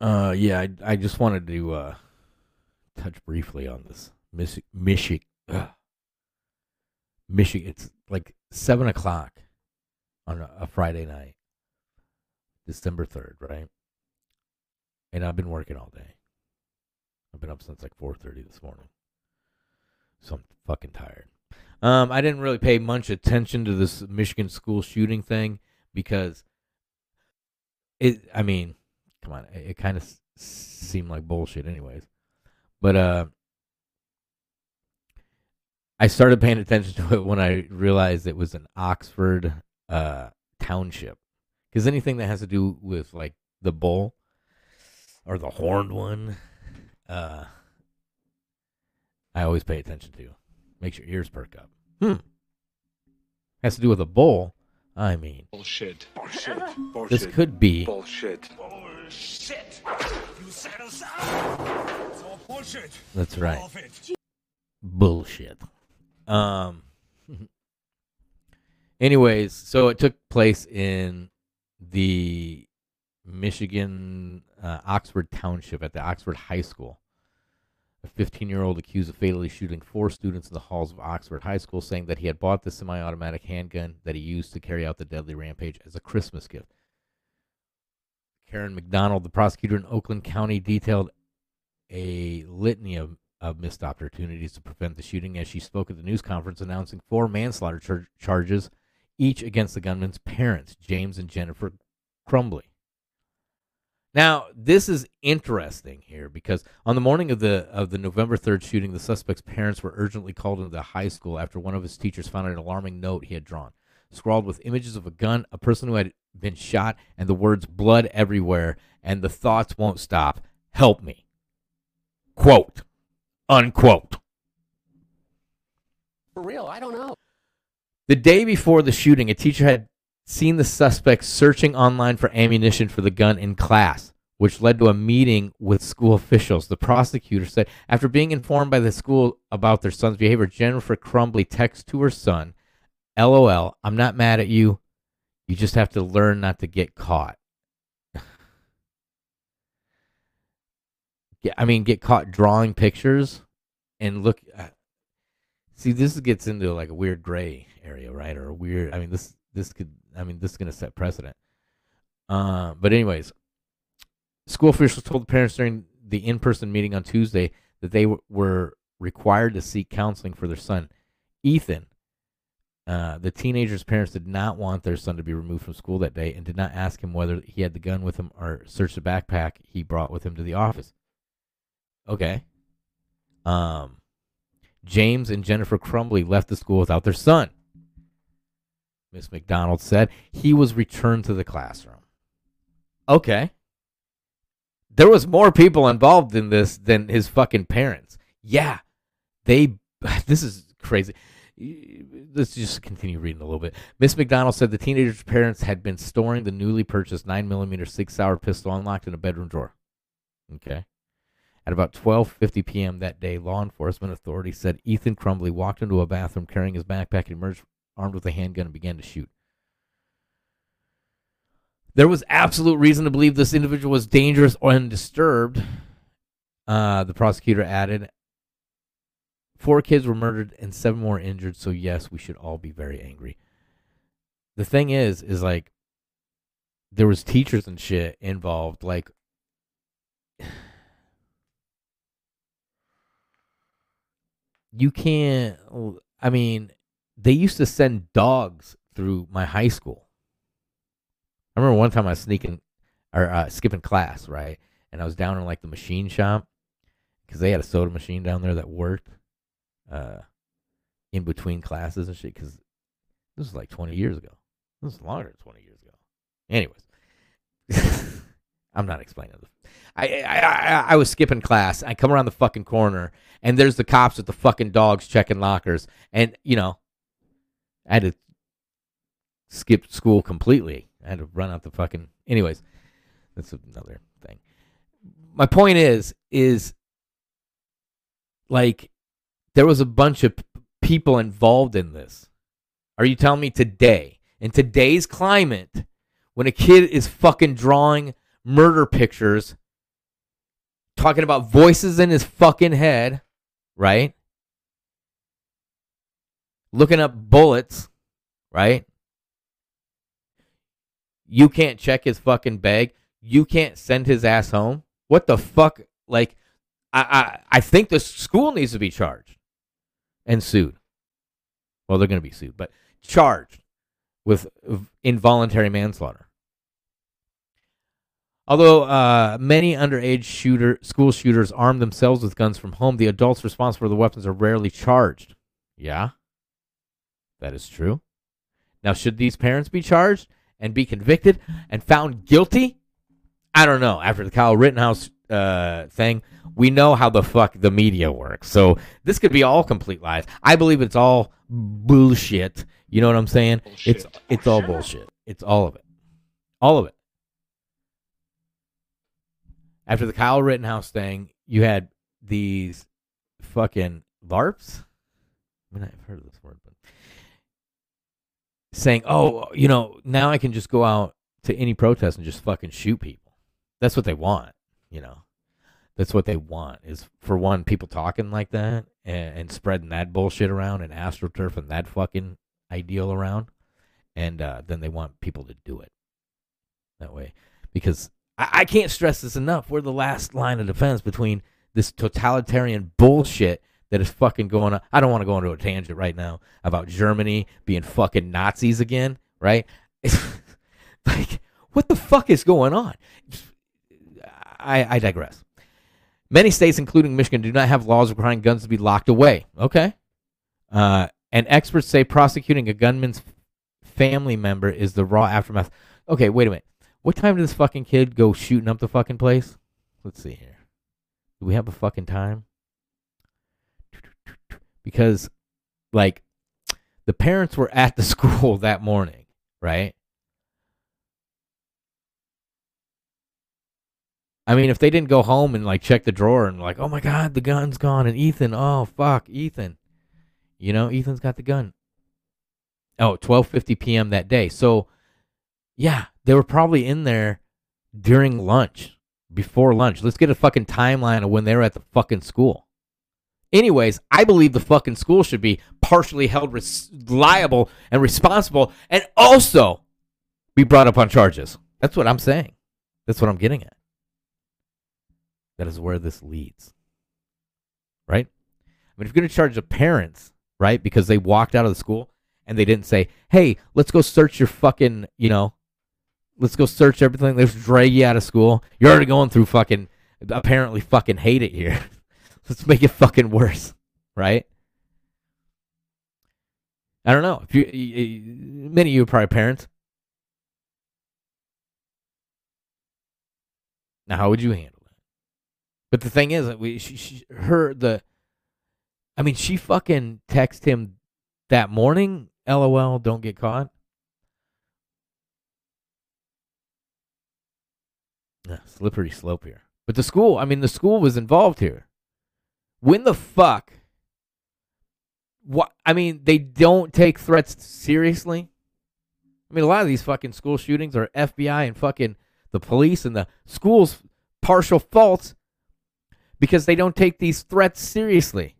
I just wanted to touch briefly on this. Michigan. It's like 7 o'clock on a Friday night, December 3rd, right? And I've been working all day. I've been up since like 4:30 this morning. So I'm fucking tired. I didn't really pay much attention to this Michigan school shooting thing because it kind of seemed like bullshit anyways. But I started paying attention to it when I realized it was an Oxford Township. Because anything that has to do with like the bull or the horned one, I always pay attention to. Makes your ears perk up. Has to do with a bull. I mean, bullshit. This could be bullshit. You set us up. It's all bullshit. That's right. Bullshit. Anyways, so it took place in the Michigan Oxford Township at the Oxford High School. A 15-year-old accused of fatally shooting 4 students in the halls of Oxford High School, saying that he had bought the semi-automatic handgun that he used to carry out the deadly rampage as a Christmas gift. Karen McDonald, the prosecutor in Oakland County, detailed a litany of missed opportunities to prevent the shooting as she spoke at the news conference announcing 4 manslaughter charges, each against the gunman's parents, James and Jennifer Crumbley. Now, this is interesting here because on the morning of the November 3rd shooting, the suspect's parents were urgently called into the high school after one of his teachers found an alarming note he had drawn, scrawled with images of a gun, a person who had been shot, and the words "blood everywhere" and "the thoughts won't stop. Help me." Quote, unquote. For real, I don't know. The day before the shooting, a teacher had seen the suspect searching online for ammunition for the gun in class, which led to a meeting with school officials. The prosecutor said, after being informed by the school about their son's behavior, Jennifer Crumbley texts to her son, "LOL, I'm not mad at you. You just have to learn not to get caught." Yeah, I mean, get caught drawing pictures and look. See, this gets into like a weird gray area, right? Or a weird, I mean, this is going to set precedent. But anyways, school officials told the parents during the in-person meeting on Tuesday that they were required to seek counseling for their son. Ethan, the teenager's parents, did not want their son to be removed from school that day and did not ask him whether he had the gun with him or search the backpack he brought with him to the office. Okay. James and Jennifer Crumbley left the school without their son. Miss McDonald said he was returned to the classroom. Okay. There was more people involved in this than his fucking parents. Yeah. This is crazy. Let's just continue reading a little bit. Miss McDonald said the teenager's parents had been storing the newly purchased 9mm Sig Sauer pistol unlocked in a bedroom drawer. Okay. At about 12:50 p.m. that day, law enforcement authorities said Ethan Crumbley walked into a bathroom carrying his backpack and emerged armed with a handgun and began to shoot. There was absolute reason to believe this individual was dangerous or undisturbed, the prosecutor added. 4 kids were murdered and 7 more injured, so yes, we should all be very angry. The thing is like, there was teachers and shit involved, like, you can't, I mean, they used to send dogs through my high school. I remember one time I was skipping class, right? And I was down in like the machine shop because they had a soda machine down there that worked in between classes and shit. Because this was like 20 years ago. This was longer than 20 years ago. Anyways, I'm not explaining this. I was skipping class. I come around the fucking corner and there's the cops with the fucking dogs checking lockers, and you know. I had to skip school completely. I had to run out the fucking... Anyways, that's another thing. My point is like, there was a bunch of people involved in this. Are you telling me today, in today's climate, when a kid is fucking drawing murder pictures talking about voices in his fucking head, right? Looking up bullets, right? You can't check his fucking bag. You can't send his ass home. What the fuck? Like, I think the school needs to be charged and sued. Well, they're going to be sued, but charged with involuntary manslaughter. Although many underage school shooters arm themselves with guns from home, the adults responsible for the weapons are rarely charged. Yeah, that is true. Now, should these parents be charged and be convicted and found guilty? I don't know. After the Kyle Rittenhouse thing, we know how the fuck the media works. So this could be all complete lies. I believe it's all bullshit. You know what I'm saying? Bullshit. It's all bullshit. It's all of it. All of it. After the Kyle Rittenhouse thing, you had these fucking LARPs. I mean, I've heard of this word, but saying, oh, you know, now I can just go out to any protest and just fucking shoot people. That's what they want, you know. That's what they want is, for one, people talking like that and spreading that bullshit around and astroturfing that fucking ideal around. And then they want people to do it that way. Because I can't stress this enough. We're the last line of defense between this totalitarian bullshit that is fucking going on. I don't want to go into a tangent right now about Germany being fucking Nazis again, right? Like, what the fuck is going on? I digress. Many states, including Michigan, do not have laws requiring guns to be locked away. Okay. And experts say prosecuting a gunman's family member is the raw aftermath. Okay, wait a minute. What time did this fucking kid go shooting up the fucking place? Let's see here. Do we have a fucking time? Because, like, the parents were at the school that morning, right? I mean, if they didn't go home and, like, check the drawer and, like, oh, my God, the gun's gone. And Ethan, oh, fuck, Ethan. You know, Ethan's got the gun. Oh, 12:50 p.m. that day. So, yeah, they were probably in there during lunch, before lunch. Let's get a fucking timeline of when they were at the fucking school. Anyways, I believe the fucking school should be partially held liable and responsible and also be brought up on charges. That's what I'm saying. That's what I'm getting at. That is where this leads, right? I mean, if you're going to charge the parents, right, because they walked out of the school and they didn't say, hey, let's go search your fucking, you know, let's go search everything. Let's drag you out of school. You're already going through fucking, apparently fucking hate it here. Let's make it fucking worse, right? I don't know. If you, many of you are probably parents. Now, how would you handle it? But the thing is, she fucking texted him that morning, LOL, don't get caught. Slippery slope here. But the school was involved here. When the fuck? What? I mean, they don't take threats seriously. I mean, a lot of these fucking school shootings are FBI and fucking the police and the school's partial faults. Because they don't take these threats seriously.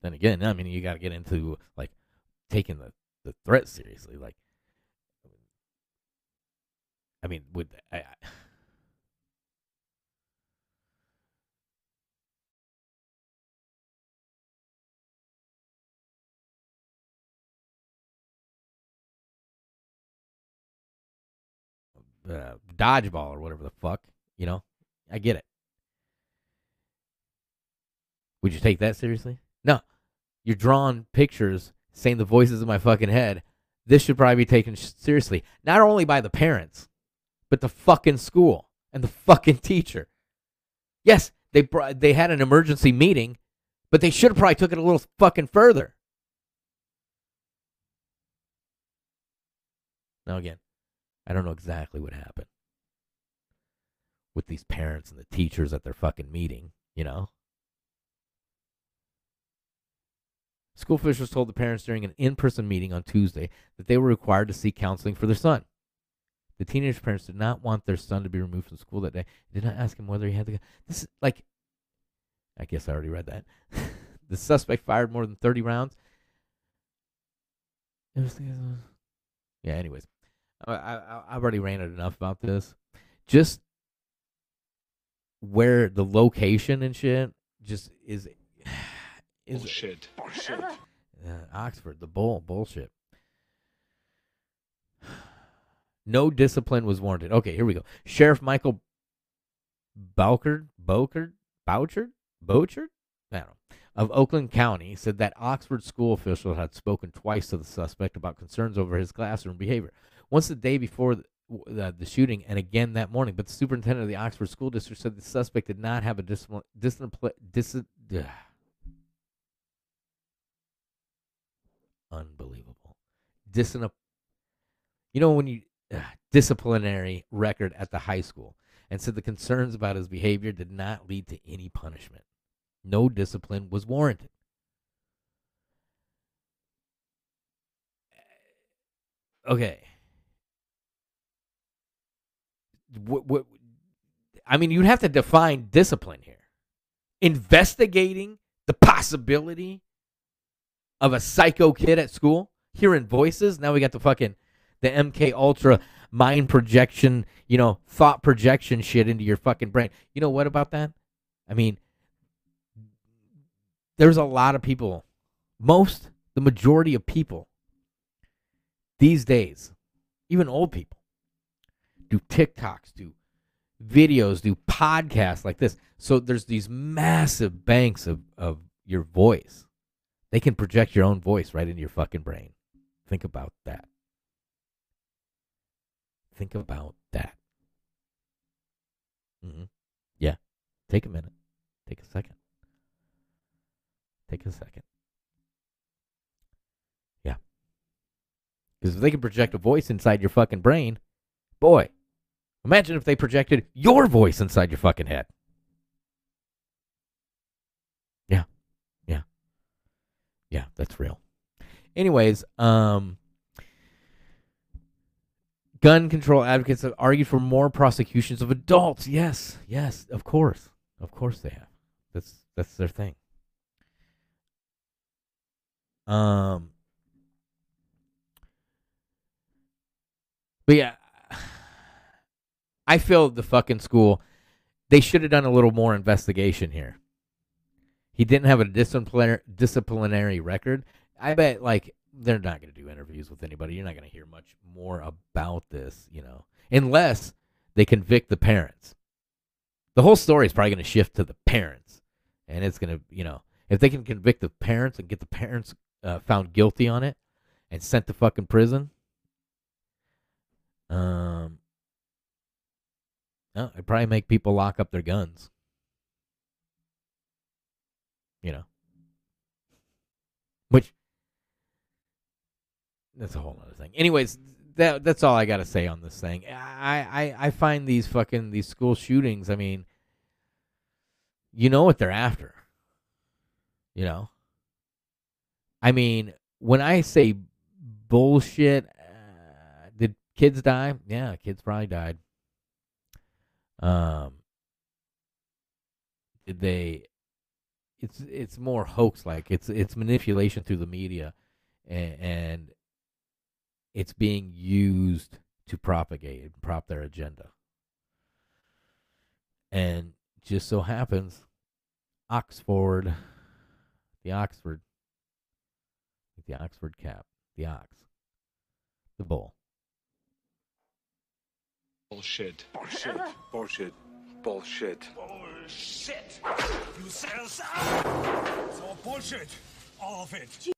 Then again, I mean, you got to get into, like, taking the threat seriously. Like, I mean, dodgeball or whatever the fuck, you know? I get it. Would you take that seriously? No. You're drawing pictures saying the voices in my fucking head. This should probably be taken seriously. Not only by the parents, but the fucking school and the fucking teacher. Yes, they had an emergency meeting, but they should have probably took it a little fucking further. Now again, I don't know exactly what happened with these parents and the teachers at their fucking meeting, you know. School officials told the parents during an in-person meeting on Tuesday that they were required to seek counseling for their son. The teenage parents did not want their son to be removed from school that day. They did not ask him whether he had the gun. This is like, I guess I already read that. The suspect fired more than 30 rounds. It was, yeah, anyways. I've already ranted enough about this. Just where the location and shit just is bullshit. Bullshit. Oxford, the bull, bullshit. No discipline was warranted. Okay, here we go. Sheriff Michael Bouchard? I don't know. Of Oakland County said that Oxford school officials had spoken twice to the suspect about concerns over his classroom behavior. Once the day before the shooting and again that morning, but the superintendent of the Oxford School District said the suspect did not have a disciplinary record at the high school, and said the concerns about his behavior did not lead to any punishment. No discipline was warranted. Okay. What? I mean, you'd have to define discipline here. Investigating the possibility of a psycho kid at school, hearing voices. Now we got the fucking the MK Ultra mind projection, you know, thought projection shit into your fucking brain. You know what about that? I mean, there's a lot of people, the majority of people these days, even old people, do TikToks, do videos, do podcasts like this. So there's these massive banks of your voice. They can project your own voice right into your fucking brain. Think about that. Think about that. Mm-hmm. Yeah. Take a minute. Take a second. Take a second. Yeah. Because if they can project a voice inside your fucking brain, boy, imagine if they projected your voice inside your fucking head. Yeah. Yeah. Yeah, that's real. Anyways, gun control advocates have argued for more prosecutions of adults. Yes, yes, of course. Of course they have. That's their thing. But yeah, I feel the fucking school, they should have done a little more investigation here. He didn't have a disciplinary record. I bet, like, they're not going to do interviews with anybody. You're not going to hear much more about this, you know, unless they convict the parents. The whole story is probably going to shift to the parents. And it's going to, you know, if they can convict the parents and get the parents found guilty on it and sent to fucking prison. No, it'd probably make people lock up their guns. You know. Which, that's a whole other thing. Anyways, that's all I got to say on this thing. I find these school shootings, I mean, you know what they're after. You know? I mean, when I say bullshit, did kids die? Yeah, kids probably died. It's more hoax like it's manipulation through the media, and it's being used to propagate and prop their agenda. And just so happens, the bull. Bullshit. Bullshit. Bullshit. Bullshit. Bullshit. You said so. It's all bullshit. All of it.